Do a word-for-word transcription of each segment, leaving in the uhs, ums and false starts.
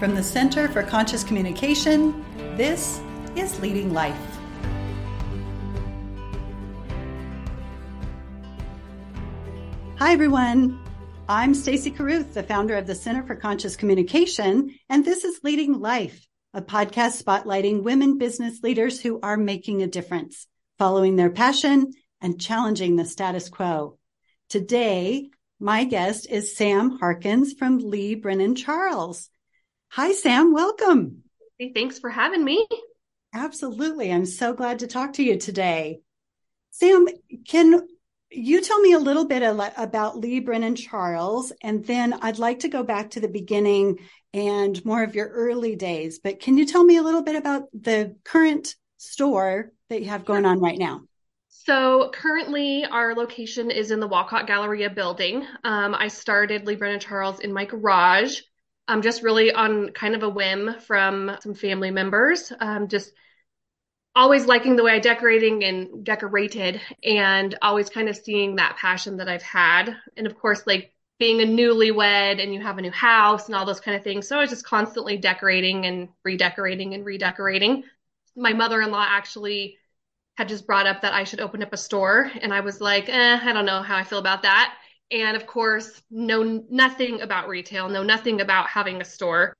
From the Center for Conscious Communication, this is Leading Life. Hi everyone, I'm Stacey Carruth, the founder of the Center for Conscious Communication, and this is Leading Life, a podcast spotlighting women business leaders who are making a difference, following their passion and challenging the status quo. Today, my guest is Sam Harkins from Lee Brennon Charles. Hi, Sam. Welcome. Hey, thanks for having me. Absolutely. I'm so glad to talk to you today. Sam, can you tell me a little bit about Lee Brennon Charles? And then I'd like to go back to the beginning and more of your early days. But can you tell me a little bit about the current store that you have going on right now? So currently our location is in the Wolcott Galleria building. Um, I started Lee Brennon Charles in my garage, um, just really on kind of a whim from some family members, um, just always liking the way I decorating and decorated and always kind of seeing that passion that I've had. And of course, like being a newlywed and you have a new house and all those kind of things. So I was just constantly decorating and redecorating and redecorating. My mother-in-law actually had just brought up that I should open up a store. And I was like, eh, I don't know how I feel about that. And of course, know nothing about retail, know nothing about having a store.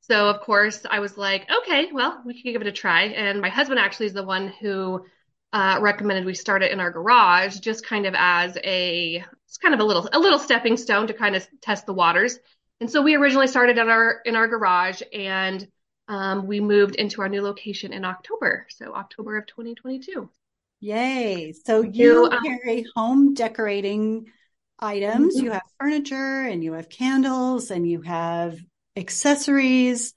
So of course I was like, okay, well, we can give it a try. And my husband actually is the one who uh, recommended we start it in our garage, just kind of as a, it's kind of a little, a little stepping stone to kind of test the waters. And so we originally started in our, in our garage and Um, we moved into our new location in October. So October of twenty twenty-two. Yay. So you um, carry home decorating items. Mm-hmm. You have furniture and you have candles and you have accessories.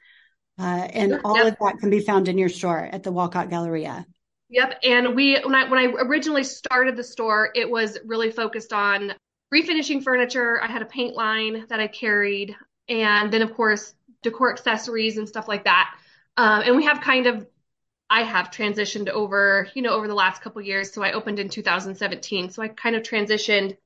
Uh, and yep, all yep. of that can be found in your store at the Wolcott Galleria. Yep. And we, when I, when I originally started the store, it was really focused on refinishing furniture. I had a paint line that I carried. And then of course, decor accessories and stuff like that. Um, and we have kind of, I have transitioned over, you know, over the last couple of years. So I opened in two thousand seventeen. So I kind of transitioned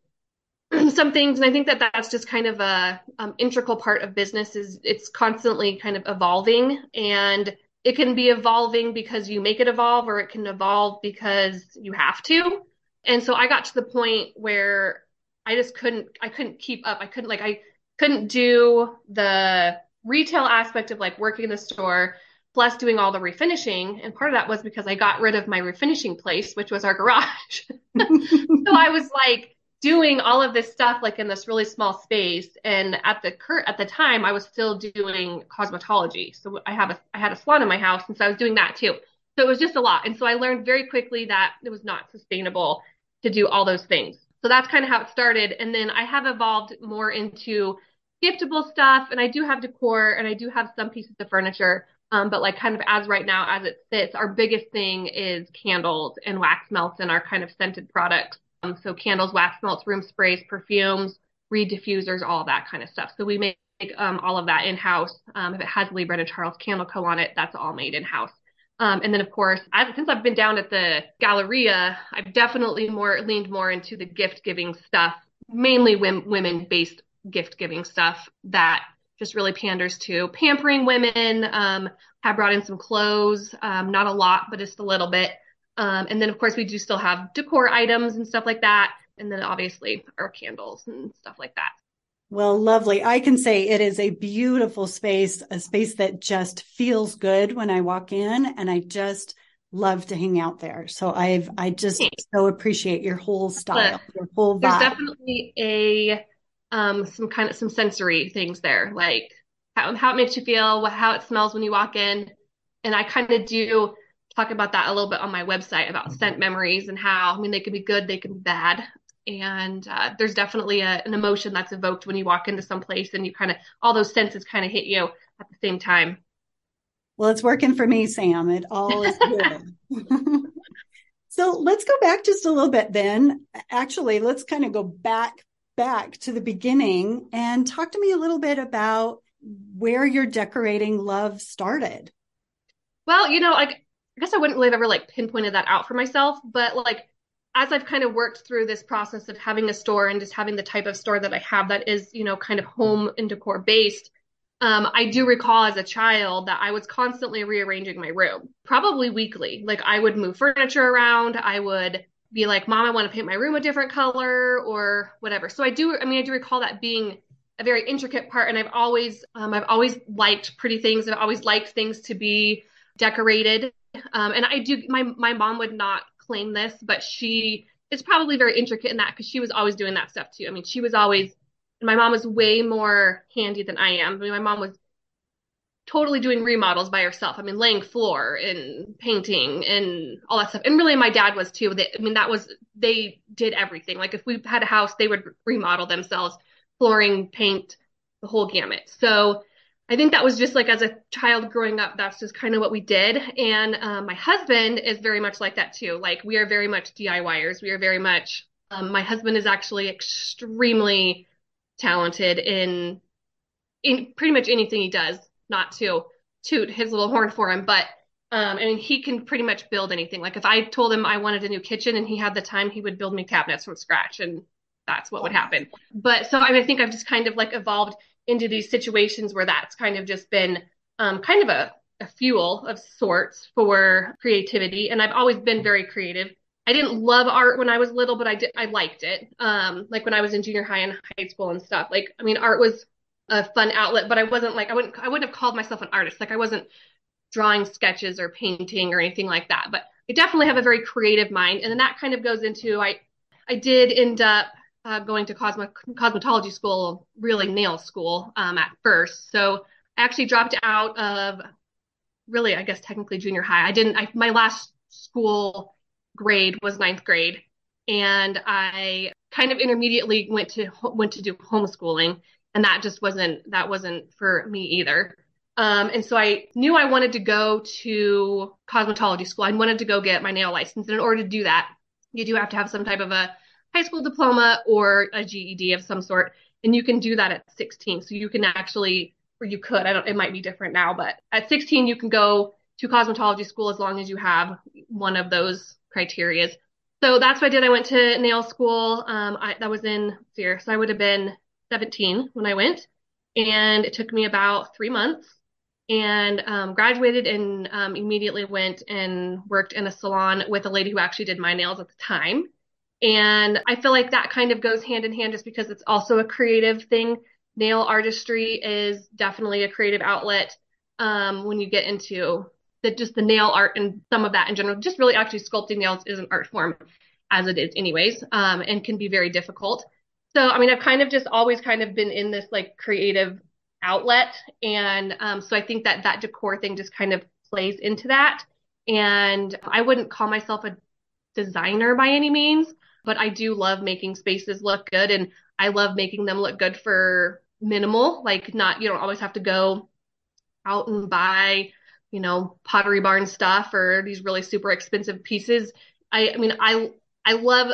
some things. And I think that that's just kind of a um, integral part of business is it's constantly kind of evolving, and it can be evolving because you make it evolve, or it can evolve because you have to. And so I got to the point where I just couldn't, I couldn't keep up. I couldn't like, I couldn't do the retail aspect of like working in the store plus doing all the refinishing. And part of that was because I got rid of my refinishing place, which was our garage. So I was like doing all of this stuff, like in this really small space. And at the cur- at the time I was still doing cosmetology. So I have a, I had a salon in my house. And so I was doing that too. So it was just a lot. And so I learned very quickly that it was not sustainable to do all those things. So that's kind of how it started. And then I have evolved more into giftable stuff, and I do have decor, and I do have some pieces of furniture, um, but like kind of as right now as it sits, our biggest thing is candles and wax melts and our kind of scented products. Um, so candles, wax melts, room sprays, perfumes, reed diffusers, all that kind of stuff. So we make um, all of that in-house. Um, if it has Lee Brennon Charles Candle Co. on it, that's all made in-house. Um, and then, of course, I've, since I've been down at the Galleria, I've definitely more leaned more into the gift-giving stuff, mainly women, women-based gift giving stuff that just really panders to pampering women. Um, I brought in some clothes, um, not a lot, but just a little bit. Um, and then of course we do still have decor items and stuff like that. And then obviously our candles and stuff like that. Well, lovely. I can say it is a beautiful space, a space that just feels good when I walk in, and I just love to hang out there. So I've, I just Thanks. so appreciate your whole style, your whole vibe. There's definitely a, Um, some kind of some sensory things there, like how, how it makes you feel, what, how it smells when you walk in. And I kind of do talk about that a little bit on my website about scent memories and how, I mean, they can be good, they can be bad. And uh, there's definitely a, an emotion that's evoked when you walk into some place, and you kind of, all those senses kind of hit you at the same time. Well, it's working for me, Sam. It all is good. So let's go back just a little bit then. Actually, let's kind of go back back to the beginning and talk to me a little bit about where your decorating love started. Well, you know, like, I guess I wouldn't really have ever like pinpointed that out for myself, but like, as I've kind of worked through this process of having a store and just having the type of store that I have that is, you know, kind of home and decor based, Um, I do recall as a child that I was constantly rearranging my room, probably weekly. Like I would move furniture around. I would be like, Mom, I want to paint my room a different color or whatever. So I do, I mean, I do recall that being a very intricate part. And I've always, um, I've always liked pretty things. I've always liked things to be decorated. Um, and I do, my, my mom would not claim this, but she is probably very intricate in that because she was always doing that stuff too. I mean, she was always, my mom was way more handy than I am. I mean, my mom was totally doing remodels by herself. I mean, laying floor and painting and all that stuff. And really, my dad was too. They, I mean, that was, they did everything. Like if we had a house, they would remodel themselves, flooring, paint, the whole gamut. So I think that was just like as a child growing up, that's just kind of what we did. And um, my husband is very much like that too. Like we are very much D I Y ers. We are very much, um, my husband is actually extremely talented in in pretty much anything he does, not to toot his little horn for him, but um I mean he can pretty much build anything. Like if I told him I wanted a new kitchen and he had the time, he would build me cabinets from scratch, and that's what would happen. But so I, mean, I think I've just kind of like evolved into these situations where that's kind of just been um kind of a, a fuel of sorts for creativity. And I've always been very creative. I didn't love art when I was little, but I did, I liked it. Um, like when I was in junior high and high school and stuff, like, I mean, art was a fun outlet, but I wasn't like, I wouldn't, I wouldn't have called myself an artist. Like I wasn't drawing sketches or painting or anything like that, but I definitely have a very creative mind. And then that kind of goes into, I, I did end up uh, going to cosmo, cosmetology school, really nail school um, at first. So I actually dropped out of really, I guess, technically junior high. I didn't, I, my last school grade was ninth grade. And I kind of intermediately went to, went to do homeschooling. And that just wasn't, that wasn't for me either. Um, and so I knew I wanted to go to cosmetology school. I wanted to go get my nail license. And in order to do that, you do have to have some type of a high school diploma or a G E D of some sort. And you can do that at sixteen. So you can actually, or you could, I don't, it might be different now, but at sixteen, you can go to cosmetology school as long as you have one of those criteria. So that's what I did. I went to nail school. Um, I, that was in fear. So I would have been seventeen when I went, and it took me about three months and um, graduated and um, immediately went and worked in a salon with a lady who actually did my nails at the time. And I feel like that kind of goes hand in hand just because it's also a creative thing. Nail artistry is definitely a creative outlet um, when you get into that, just the nail art and some of that in general, just really actually sculpting nails is an art form as it is anyways, um, and can be very difficult. So, I mean, I've kind of just always kind of been in this like creative outlet. And um, so I think that that decor thing just kind of plays into that. And I wouldn't call myself a designer by any means, but I do love making spaces look good. And I love making them look good for minimal, like not, you don't always have to go out and buy, you know, Pottery Barn stuff or these really super expensive pieces. I, I mean, I, I love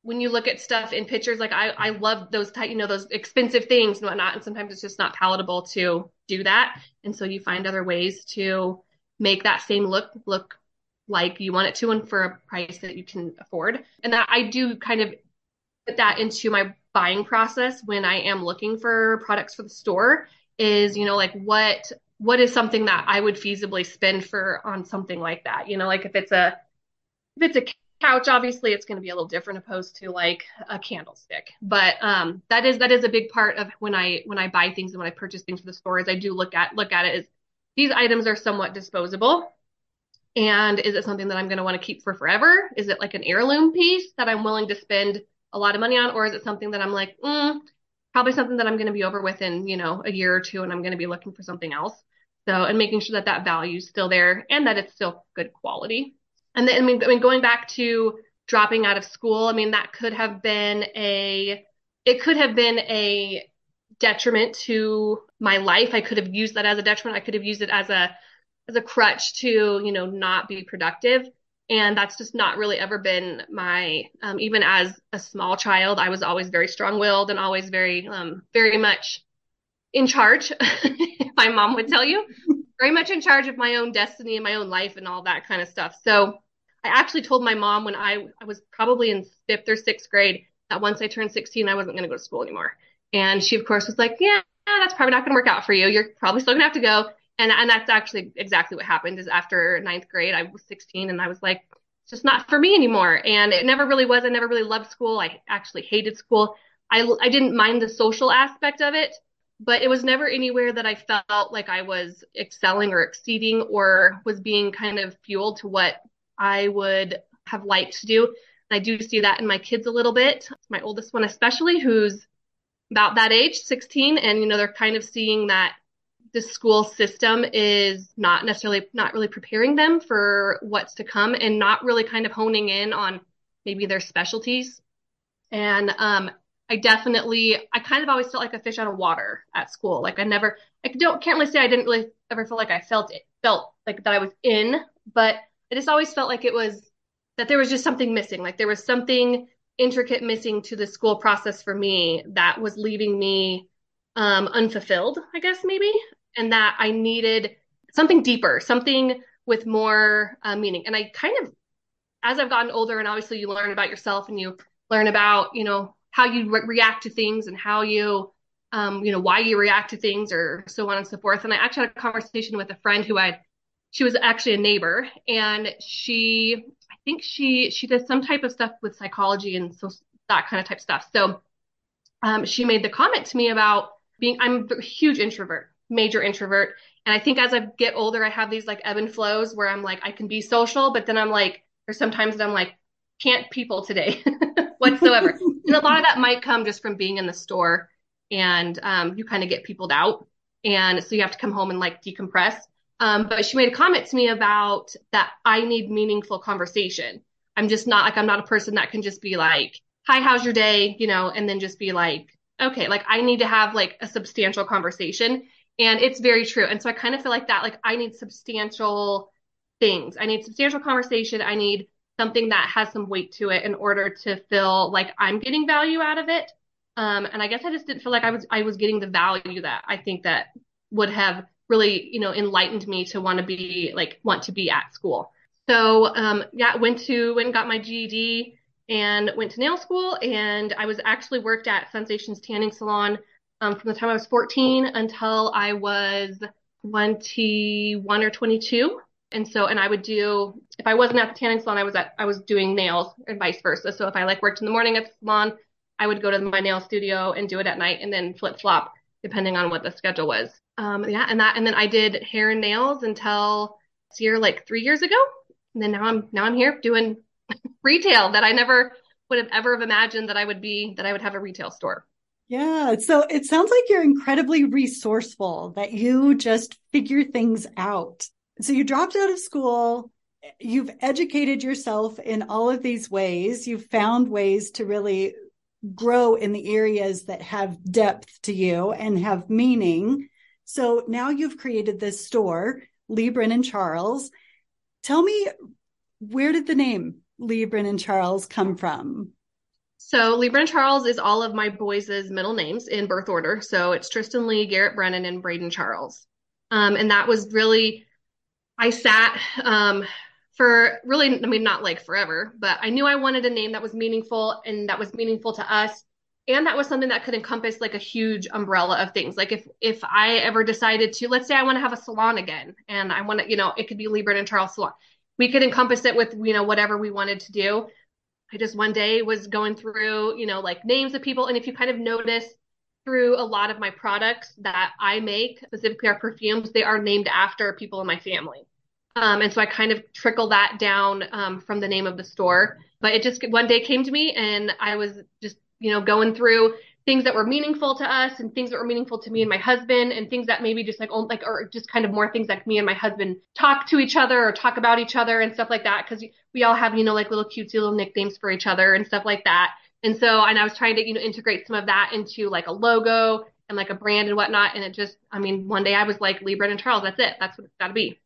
when you look at stuff in pictures, like I, I love those type, you know, those expensive things and whatnot. And sometimes it's just not palatable to do that. And so you find other ways to make that same look, look like you want it to, and for a price that you can afford. And that I do kind of put that into my buying process when I am looking for products for the store is, you know, like what, what is something that I would feasibly spend for on something like that? You know, like if it's a, if it's a couch, obviously it's going to be a little different opposed to like a candlestick, but um, that is, that is a big part of when I, when I buy things and when I purchase things for the store is I do look at, look at it as these items are somewhat disposable. And is it something that I'm going to want to keep for forever? Is it like an heirloom piece that I'm willing to spend a lot of money on? Or is it something that I'm like, mm, probably something that I'm going to be over with in, you know, a year or two, and I'm going to be looking for something else. So, and making sure that that value is still there and that it's still good quality. And then, I mean, I mean, going back to dropping out of school, I mean, that could have been a, it could have been a detriment to my life. I could have used that as a detriment. I could have used it as a, as a crutch to, you know, not be productive. And that's just not really ever been my, um, even as a small child, I was always very strong-willed and always very, um, very much in charge. My mom would tell you, very much in charge of my own destiny and my own life and all that kind of stuff. So I actually told my mom when I, I was probably in fifth or sixth grade that once I turned sixteen, I wasn't going to go to school anymore. And she, of course, was like, yeah, no, that's probably not going to work out for you. You're probably still going to have to go. And and that's actually exactly what happened. Is after ninth grade, I was sixteen, and I was like, it's just not for me anymore. And it never really was. I never really loved school. I actually hated school. I, I didn't mind the social aspect of it, but it was never anywhere that I felt like I was excelling or exceeding or was being kind of fueled to what I would have liked to do. And I do see that in my kids a little bit. My oldest one especially, who's about that age, sixteen, and, you know, they're kind of seeing that the school system is not necessarily not really preparing them for what's to come and not really kind of honing in on maybe their specialties. And um, I definitely, I kind of always felt like a fish out of water at school. Like I never, I don't, can't really say I didn't really ever feel like I felt it, felt like that I was in, but I just always felt like it was, that there was just something missing. Like there was something intricate missing to the school process for me that was leaving me um, unfulfilled, I guess maybe. And that I needed something deeper, something with more uh, meaning. And I kind of, as I've gotten older, and obviously you learn about yourself and you learn about, you know, how you re- react to things and how you, um, you know, why you react to things or so on and so forth. And I actually had a conversation with a friend who I, she was actually a neighbor, and she, I think she, she does some type of stuff with psychology and so that kind of type stuff. So um, she made the comment to me about being, I'm a huge introvert. Major introvert. And I think as I get older, I have these like ebb and flows where I'm like, I can be social, but then I'm like, there's sometimes that I'm like, can't people today whatsoever. And a lot of that might come just from being in the store and um, you kind of get peopled out. And so you have to come home and like decompress. Um, but she made a comment to me about that. I need meaningful conversation. I'm just not like, I'm not a person that can just be like, hi, how's your day? You know, and then just be like, okay, like I need to have like a substantial conversation. And it's very true. And so I kind of feel like that, like I need substantial things. I need substantial conversation. I need something that has some weight to it in order to feel like I'm getting value out of it. Um, and I guess I just didn't feel like I was, I was getting the value that I think that would have really, you know, enlightened me to want to be like, want to be at school. So um, yeah, went to, went and got my G E D and went to nail school. And I was actually worked at Sensations Tanning Salon Um, from the time I was fourteen until I was twenty-one or twenty-two. And so, and I would do, if I wasn't at the tanning salon, I was at, I was doing nails and vice versa. So if I like worked in the morning at the salon, I would go to my nail studio and do it at night and then flip flop depending on what the schedule was. Um, yeah. And that, and then I did hair and nails until this year, like three years ago. And then now I'm, now I'm here doing retail that I never would have ever have imagined that I would be, that I would have a retail store. Yeah. So it sounds like you're incredibly resourceful, that you just figure things out. So you dropped out of school. You've educated yourself in all of these ways. You've found ways to really grow in the areas that have depth to you and have meaning. So now you've created this store, Lee Brennon Charles. Tell me, where did the name Lee Brennon Charles come from? So Lee Brennon Charles is all of my boys' middle names in birth order. So it's Tristan Lee, Garrett Brennan, and Braden Charles. Um, and that was really, I sat um, for really, I mean, not like forever, but I knew I wanted a name that was meaningful and that was meaningful to us. And that was something that could encompass like a huge umbrella of things. Like if, if I ever decided to, let's say I want to have a salon again, and I want to, you know, it could be Lee Brennon Charles Salon. We could encompass it with, you know, whatever we wanted to do. I just one day was going through, you know, like names of people. And if you kind of notice through a lot of my products that I make, specifically our perfumes, they are named after people in my family. Um, and so I kind of trickle that down um, from the name of the store. But it just one day came to me, and I was just, you know, going through things that were meaningful to us and things that were meaningful to me and my husband, and things that maybe just like, like, or just kind of more things like me and my husband talk to each other or talk about each other and stuff like that. Cause we all have, you know, like little cutesy little nicknames for each other and stuff like that. And so, and I was trying to, you know, integrate some of that into like a logo and like a brand and whatnot. And it just, I mean, one day I was like, Lee Brennon Charles, that's it. That's what it's gotta be.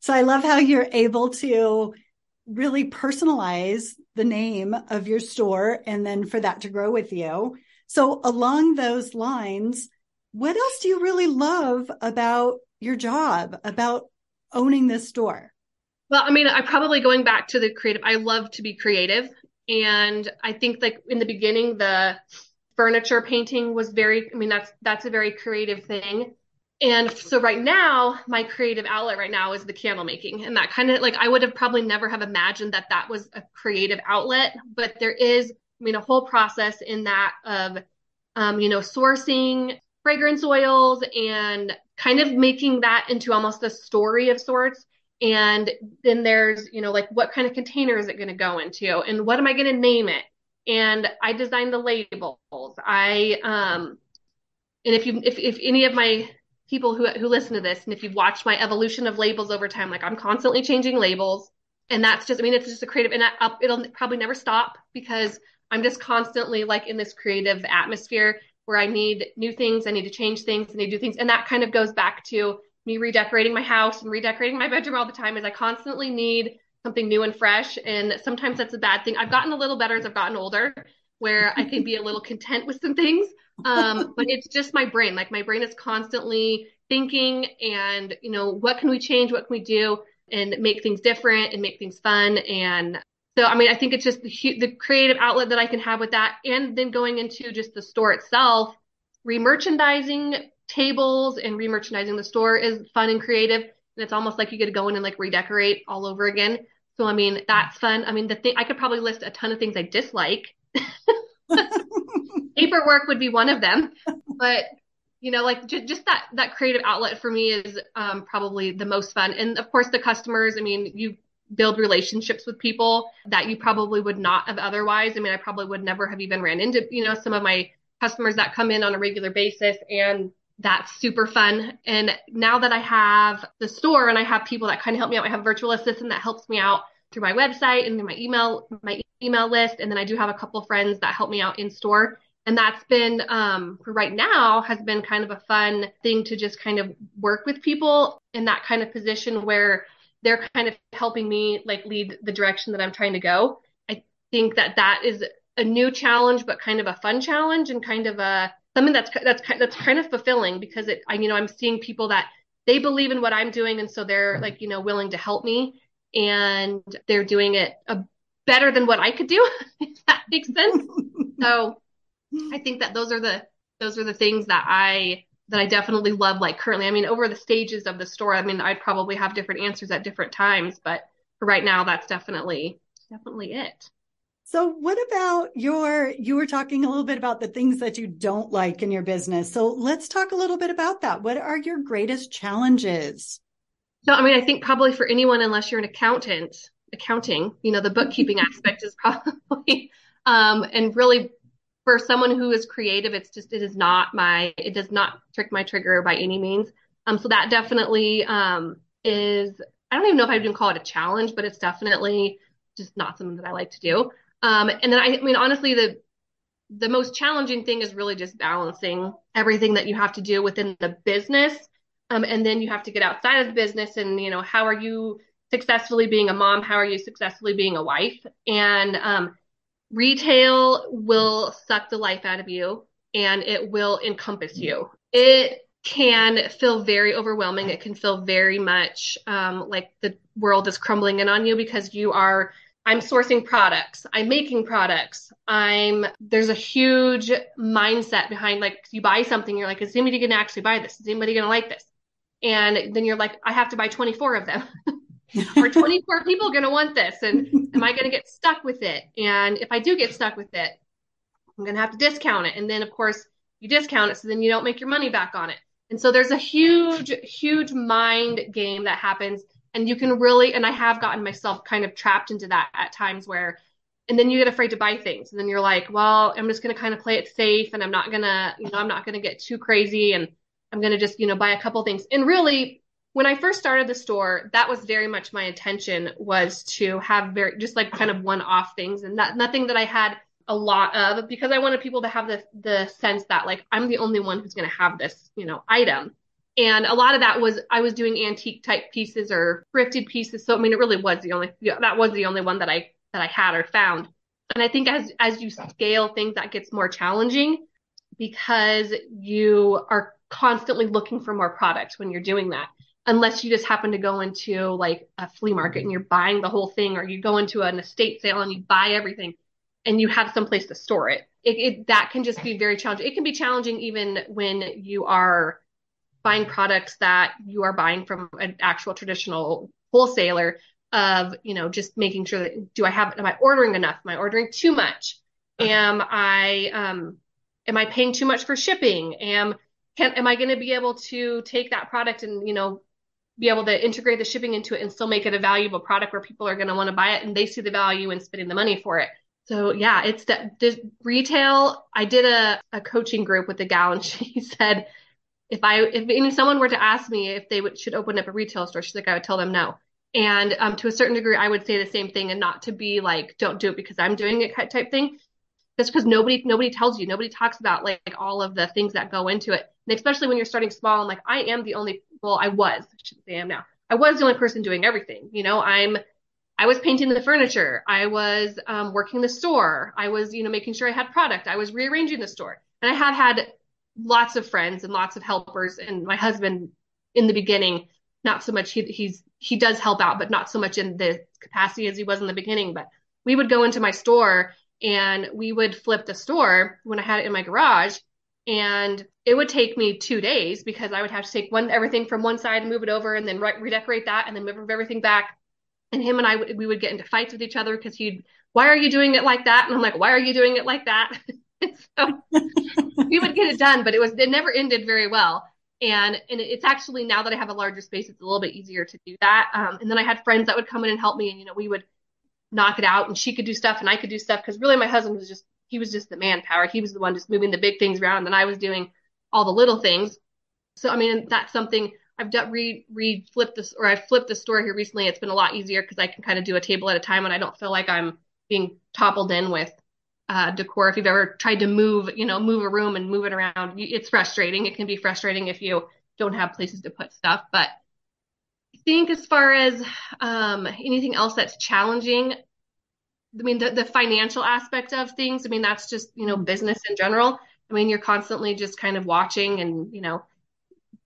So I love how you're able to really personalize the name of your store and then for that to grow with you. So along those lines, what else do you really love about your job, about owning this store? Well, I mean, I probably going back to the creative, I love to be creative. And I think like in the beginning, the furniture painting was very, I mean, that's, that's a very creative thing. And so right now, my creative outlet right now is the candle making. And that kind of like, I would have probably never have imagined that that was a creative outlet, but there is, I mean, a whole process in that of, um, you know, sourcing fragrance oils and kind of making that into almost a story of sorts. And then there's, you know, like, what kind of container is it going to go into? And what am I going to name it? And I designed the labels. I, um, and if you, if, if any of my people who, who listen to this, and if you've watched my evolution of labels over time, like I'm constantly changing labels, and that's just, I mean, it's just a creative, and I, it'll probably never stop because I'm just constantly like in this creative atmosphere where I need new things. I need to change things, I need to do things. And that kind of goes back to me redecorating my house and redecorating my bedroom all the time, is I constantly need something new and fresh. And sometimes that's a bad thing. I've gotten a little better as I've gotten older, where I can be a little content with some things. Um, but it's just my brain. Like my brain is constantly thinking and, you know, what can we change? What can we do and make things different and make things fun? And so, I mean, I think it's just the, the creative outlet that I can have with that. And then going into just the store itself, remerchandising tables and remerchandising the store is fun and creative. And it's almost like you get to go in and like redecorate all over again. So, I mean, that's fun. I mean, the thing, I could probably list a ton of things I dislike. Paperwork would be one of them, but you know, like j- just that, that creative outlet for me is um, probably the most fun. And of course the customers, I mean, you build relationships with people that you probably would not have otherwise. I mean, I probably would never have even ran into, you know, some of my customers that come in on a regular basis, and that's super fun. And now that I have the store and I have people that kind of help me out, I have a virtual assistant that helps me out through my website and through my email, my email list. And then I do have a couple of friends that help me out in store. And that's been, um, for right now, has been kind of a fun thing to just kind of work with people in that kind of position where they're kind of helping me like lead the direction that I'm trying to go. I think that that is a new challenge, but kind of a fun challenge, and kind of a, something that's, that's, that's kind of fulfilling, because it, I, you know, I'm seeing people that they believe in what I'm doing. And so they're like, you know, willing to help me, and they're doing it a, better than what I could do, if that makes sense. So I think that those are the, those are the things that I, that I definitely love. Like currently, I mean, over the stages of the store, I mean, I'd probably have different answers at different times, but for right now, that's definitely, definitely it. So what about your, you were talking a little bit about the things that you don't like in your business. So let's talk a little bit about that. What are your greatest challenges? So, I mean, I think probably for anyone, unless you're an accountant, accounting, you know, the bookkeeping aspect is probably, um, and really for someone who is creative, it's just, it is not my, it does not trick my trigger by any means. Um, so that definitely, um, is, I don't even know if I would even call it a challenge, but it's definitely just not something that I like to do. Um, and then I, I mean, honestly, the, the most challenging thing is really just balancing everything that you have to do within the business. Um, and then you have to get outside of the business and, you know, how are you successfully being a mom? How are you successfully being a wife? And um, retail will suck the life out of you, and it will encompass you. It can feel very overwhelming. It can feel very much um, like the world is crumbling in on you, because you are, I'm sourcing products, I'm making products. I'm, there's a huge mindset behind, like, you buy something, you're like, is anybody going to actually buy this? Is anybody going to like this? And then you're like, I have to buy twenty-four of them. Are twenty-four people going to want this? And am I going to get stuck with it? And if I do get stuck with it, I'm going to have to discount it. And then of course you discount it, so then you don't make your money back on it. And so there's a huge, huge mind game that happens. And you can really, and I have gotten myself kind of trapped into that at times where, and then you get afraid to buy things. And then you're like, well, I'm just going to kind of play it safe, and I'm not going to, you know, I'm not going to get too crazy, and I'm going to just, you know, buy a couple things. And really, when I first started the store, that was very much my intention, was to have very, just like kind of one-off things, and not, nothing that I had a lot of, because I wanted people to have the the sense that like, I'm the only one who's going to have this, you know, item. And a lot of that was, I was doing antique type pieces or thrifted pieces. So, I mean, it really was the only, that was the only one that I, that I had or found. And I think as, as you scale things, that gets more challenging, because you are constantly looking for more products when you're doing that. Unless you just happen to go into like a flea market and you're buying the whole thing, or you go into an estate sale and you buy everything. and you have someplace to store it. It, it that can just be very challenging. It can be challenging even when you are buying products that you are buying from an actual traditional wholesaler of, you know, just making sure that, do I have, am I ordering enough? Am I ordering too much? Am I, um, am I paying too much for shipping? Am, can, am I going to be able to take that product and, you know, be able to integrate the shipping into it and still make it a valuable product where people are going to want to buy it and they see the value in spending the money for it. So yeah, it's the, the retail. I did a, a coaching group with a gal and she said, if I, if any, someone were to ask me if they would, should open up a retail store, she's like, I would tell them no. And um, to a certain degree, I would say the same thing, and not to be like, don't do it because I'm doing it type thing. That's because nobody, nobody tells you, nobody talks about like all of the things that go into it. And especially when you're starting small and like, I am the only, well, I was, I shouldn't say I am now. I was the only person doing everything. You know, I'm, I was painting the furniture. I was um, working the store. I was, you know, making sure I had product. I was rearranging the store. And I have had lots of friends and lots of helpers. And my husband in the beginning, not so much, he, he's, he does help out, but not so much in the capacity as he was in the beginning. But we would go into my store and we would flip the store when I had it in my garage. And it would take me two days because I would have to take one, everything from one side and move it over and then re- redecorate that and then move everything back. And him and I, we would get into fights with each other because he'd, why are you doing it like that? And I'm like, why are you doing it like that? So we would get it done, but it was, it never ended very well. And and it's actually, now that I have a larger space, it's a little bit easier to do that. Um, and then I had friends that would come in and help me, and, you know, we would knock it out, and she could do stuff and I could do stuff. Cause really my husband was just, he was just the manpower. He was the one just moving the big things around, and I was doing all the little things. So, I mean, that's something I've done, re, re flipped this, or I flipped the store here recently. It's been a lot easier cause I can kind of do a table at a time and I don't feel like I'm being toppled in with Uh, decor. If you've ever tried to move, you know, move a room and move it around, it's frustrating. It can be frustrating if you don't have places to put stuff. But I think as far as um, anything else that's challenging, I mean, the, the financial aspect of things, I mean, that's just, you know, business in general. I mean, you're constantly just kind of watching, and, you know,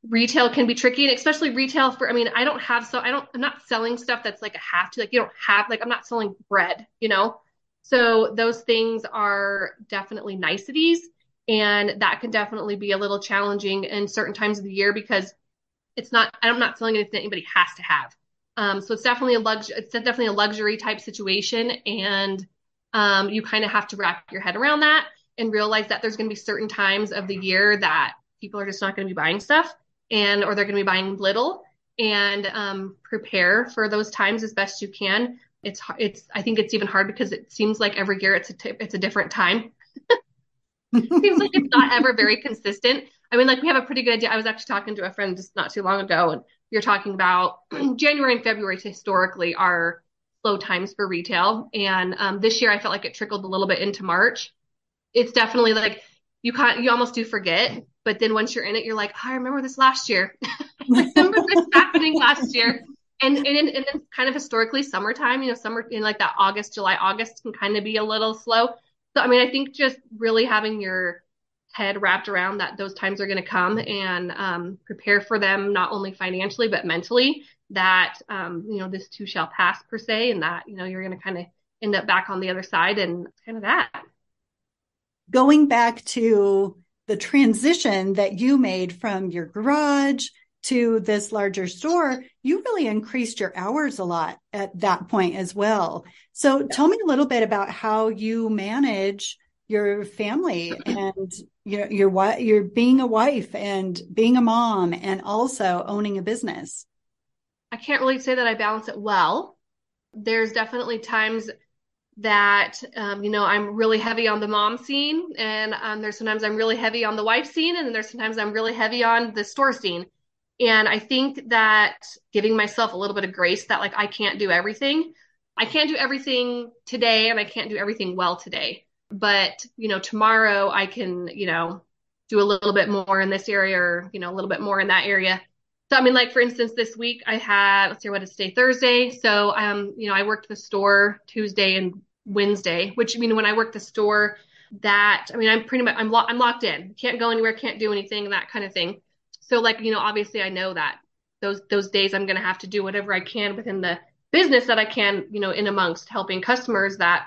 retail can be tricky, and especially retail for, I mean, I don't have, so I don't, I'm not selling stuff that's like a have to, like you don't have, like I'm not selling bread, you know? So those things are definitely niceties, and that can definitely be a little challenging in certain times of the year because it's not, I'm not selling anything that anybody has to have. Um, so it's definitely a lux, it's definitely a luxury type situation. And um, you kind of have to wrap your head around that and realize that there's going to be certain times of the year that people are just not going to be buying stuff, and, or they're going to be buying little, and um, prepare for those times as best you can. It's, it's, I think it's even hard because it seems like every year it's a, t- it's a different time. It seems like it's not ever very consistent. I mean, like we have a pretty good idea. I was actually talking to a friend just not too long ago, and we were talking about January and February historically are slow times for retail. And um, this year I felt like it trickled a little bit into March. It's definitely like you can't, you almost do forget, but then once you're in it, you're like, oh, I remember this last year. I remember this happening last year. And and and then kind of historically summertime, you know, summer in like that August, July, August can kind of be a little slow. So, I mean, I think just really having your head wrapped around that those times are going to come, and um, prepare for them, not only financially, but mentally, that, um, you know, this too shall pass per se, and that, you know, you're going to kind of end up back on the other side, and kind of that. Going back to the transition that you made from your garage to this larger store, you really increased your hours a lot at that point as well. So yeah. Tell me a little bit about how you manage your family and, you know, your, your being a wife and being a mom and also owning a business. I can't really say that I balance it well. There's definitely times that, um, you know, I'm really heavy on the mom scene, and um, there's sometimes I'm really heavy on the wife scene, and then there's sometimes I'm really heavy on the store scene. And I think that giving myself a little bit of grace that, like, I can't do everything. I can't do everything today, and I can't do everything well today. But, you know, tomorrow I can, you know, do a little bit more in this area, or, you know, a little bit more in that area. So, I mean, like, for instance, this week I had, let's see, what is today, Thursday. So, um, you know, I worked the store Tuesday and Wednesday, which, I mean, when I worked the store, that, I mean, I'm pretty much, I'm, lo- I'm locked in. Can't go anywhere, can't do anything, that kind of thing. So, like, you know, obviously I know that those those days I'm going to have to do whatever I can within the business that I can, you know, in amongst helping customers that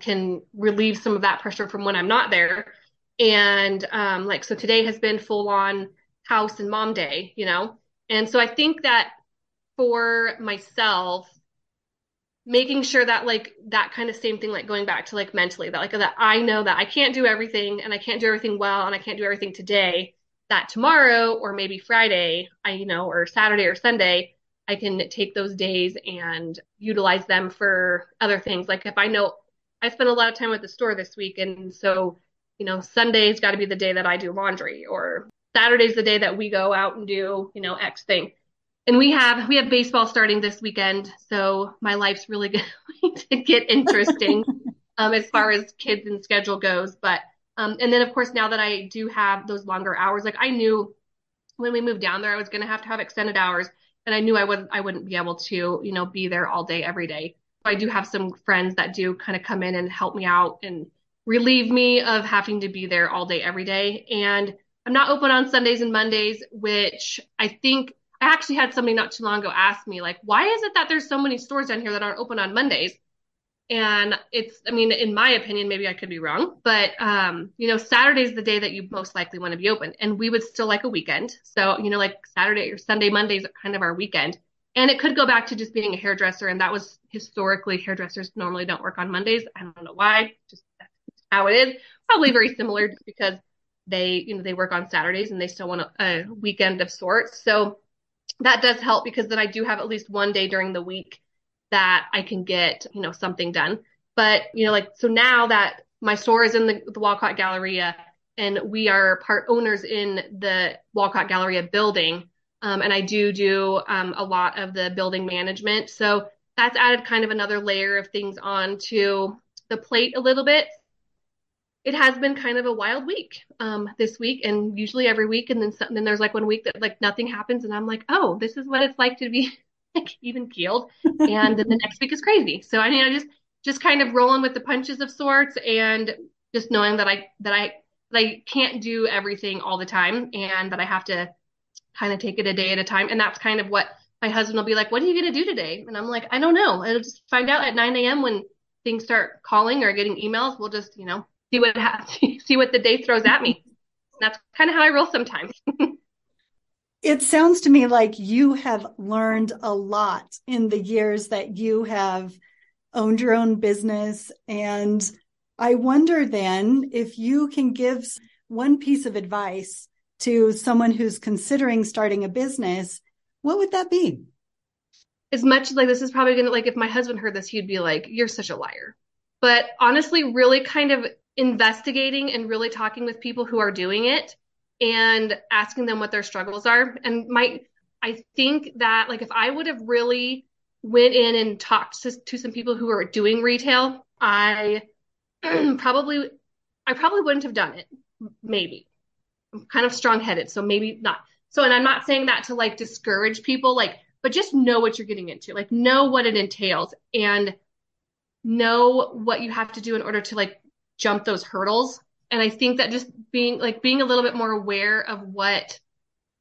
can relieve some of that pressure from when I'm not there. And um, like, so today has been full on house and mom day, you know? And so I think that for myself, making sure that like that kind of same thing, like going back to like mentally, that like that I know that I can't do everything and I can't do everything well and I can't do everything today, that tomorrow or maybe Friday, I, you know, or Saturday or Sunday, I can take those days and utilize them for other things. Like if I know I spent a lot of time at the store this week, and so, you know, Sunday's got to be the day that I do laundry, or Saturday's the day that we go out and do, you know, X thing. And we have we have baseball starting this weekend, so my life's really going to get interesting um, as far as kids and schedule goes. But um, and then, of course, now that I do have those longer hours, like I knew when we moved down there, I was going to have to have extended hours, and I knew I wouldn't I wouldn't be able to, you know, be there all day every day. So I do have some friends that do kind of come in and help me out and relieve me of having to be there all day every day. And I'm not open on Sundays and Mondays, which I think. I actually had somebody not too long ago ask me, like, why is it that there's so many stores down here that aren't open on Mondays? And it's, I mean, in my opinion, maybe I could be wrong, but, um, you know, Saturday's the day that you most likely want to be open. And we would still like a weekend. So, you know, like Saturday or Sunday, Mondays are kind of our weekend. And it could go back to just being a hairdresser. And that was historically, hairdressers normally don't work on Mondays. I don't know why, just that's how it is. Probably very similar just because they, you know, they work on Saturdays and they still want a, a weekend of sorts. So that does help, because then I do have at least one day during the week that I can get, you know, something done. But, you know, like, so now that my store is in the, the Wolcott Galleria, and we are part owners in the Wolcott Galleria building. Um, and I do do um, a lot of the building management. So that's added kind of another layer of things onto the plate a little bit. It has been kind of a wild week um, this week, and usually every week. And then some, then there's like one week that like nothing happens. And I'm like, oh, this is what it's like to be like even keeled. And then the next week is crazy. So I mean, I just, just kind of rolling with the punches of sorts, and just knowing that I, that I, that I can't do everything all the time, and that I have to kind of take it a day at a time. And that's kind of what my husband will be like, what are you going to do today? And I'm like, I don't know. I'll just find out at nine a.m. when things start calling or getting emails. We'll just, you know, See what happens, see what the day throws at me. That's kind of how I roll sometimes. It sounds to me like you have learned a lot in the years that you have owned your own business. And I wonder then if you can give one piece of advice to someone who's considering starting a business, what would that be? As much like this is probably going to, like, if my husband heard this, he'd be like, you're such a liar. But honestly, really kind of investigating and really talking with people who are doing it and asking them what their struggles are. And my, I think that like, if I would have really went in and talked to, to some people who are doing retail, I probably, I probably wouldn't have done it. Maybe I'm kind of strong headed. So maybe not. So, and I'm not saying that to like discourage people, like, but just know what you're getting into, like know what it entails and know what you have to do in order to like jump those hurdles. And I think that just being like being a little bit more aware of what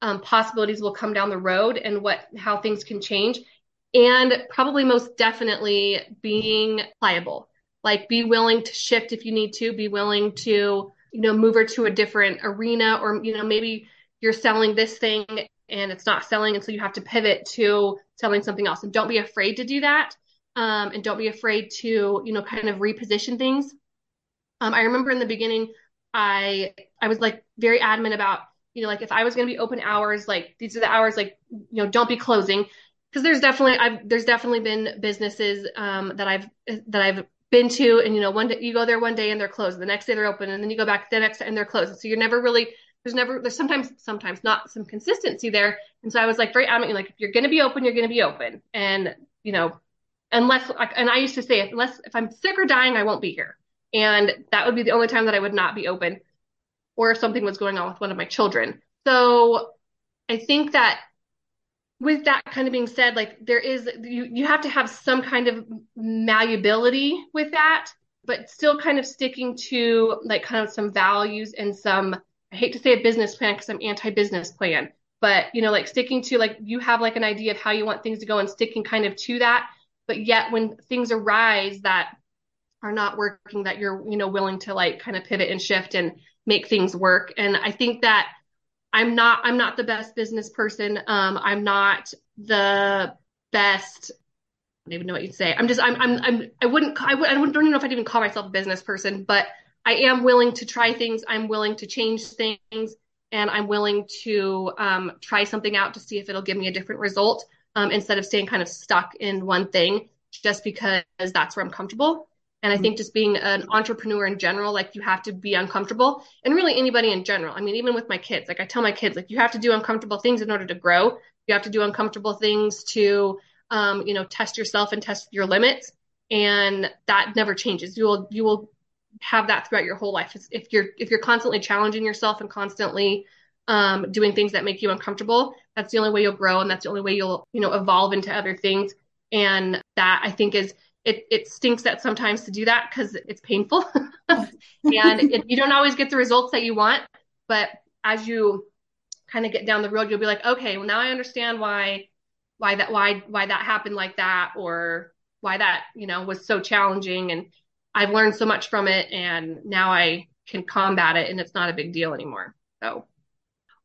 um, possibilities will come down the road and what how things can change. And probably most definitely being pliable, like be willing to shift if you need to, be willing to, you know, move her to a different arena, or, you know, maybe you're selling this thing and it's not selling. And so you have to pivot to selling something else, and don't be afraid to do that. Um, and don't be afraid to, you know, kind of reposition things. Um, I remember in the beginning, I I was like very adamant about, you know, like if I was going to be open hours, like these are the hours, like, you know, don't be closing, because there's definitely I've there's definitely been businesses um, that I've that I've been to. And, you know, one day you go there one day and they're closed. The next day they're open, and then you go back the next day and they're closed. So you're never really there's never there's sometimes sometimes not some consistency there. And so I was like very adamant, like, if you're going to be open, you're going to be open. And, you know, unless and I used to say, unless if I'm sick or dying, I won't be here. And that would be the only time that I would not be open, or if something was going on with one of my children. So I think that with that kind of being said, like there is, you, you have to have some kind of malleability with that, but still kind of sticking to like kind of some values and some, I hate to say a business plan because I'm anti-business plan, but, you know, like sticking to like, you have like an idea of how you want things to go and sticking kind of to that. But yet when things arise that are not working, that you're, you know, willing to like kind of pivot and shift and make things work. And I think that I'm not, I'm not the best business person. Um, I'm not the best, I don't even know what you'd say. I'm just, I'm, I'm, I'm I wouldn't, I would, I don't even know if I'd even call myself a business person, but I am willing to try things. I'm willing to change things, and I'm willing to um, try something out to see if it'll give me a different result, um, instead of staying kind of stuck in one thing just because that's where I'm comfortable. And I think just being an entrepreneur in general, like you have to be uncomfortable, and really anybody in general. I mean, even with my kids, like I tell my kids, like you have to do uncomfortable things in order to grow. You have to do uncomfortable things to, um, you know, test yourself and test your limits. And that never changes. You will, you will have that throughout your whole life. It's, if you're, if you're constantly challenging yourself and constantly um, doing things that make you uncomfortable, that's the only way you'll grow. And that's the only way you'll, you know, evolve into other things. And that I think is, It, it stinks that sometimes to do that because it's painful and it, you don't always get the results that you want. But as you kind of get down the road, you'll be like, okay, well now I understand why, why that, why, why that happened like that, or why that, you know, was so challenging, and I've learned so much from it, and now I can combat it, and it's not a big deal anymore. So,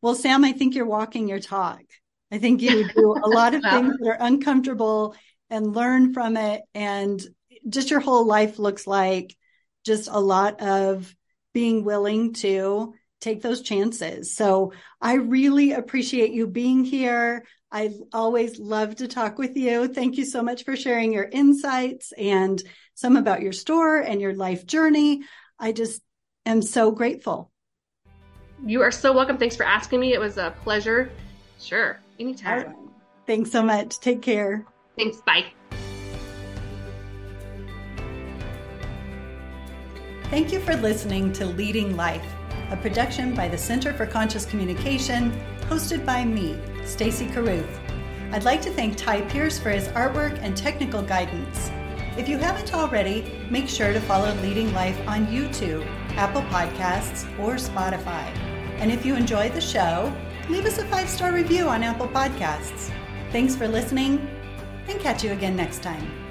well, Sam, I think you're walking your talk. I think you do a lot of well, things that are uncomfortable and learn from it. And just your whole life looks like just a lot of being willing to take those chances. So I really appreciate you being here. I always love to talk with you. Thank you so much for sharing your insights and some about your store and your life journey. I just am so grateful. You are so welcome. Thanks for asking me. It was a pleasure. Sure. Anytime. Right. Thanks so much. Take care. Thanks. Bye. Thank you for listening to Leading Life, a production by the Center for Conscious Communication, hosted by me, Stacey Carruth. I'd like to thank Ty Pierce for his artwork and technical guidance. If you haven't already, make sure to follow Leading Life on YouTube, Apple Podcasts, or Spotify. And if you enjoy the show, leave us a five-star review on Apple Podcasts. Thanks for listening, and catch you again next time.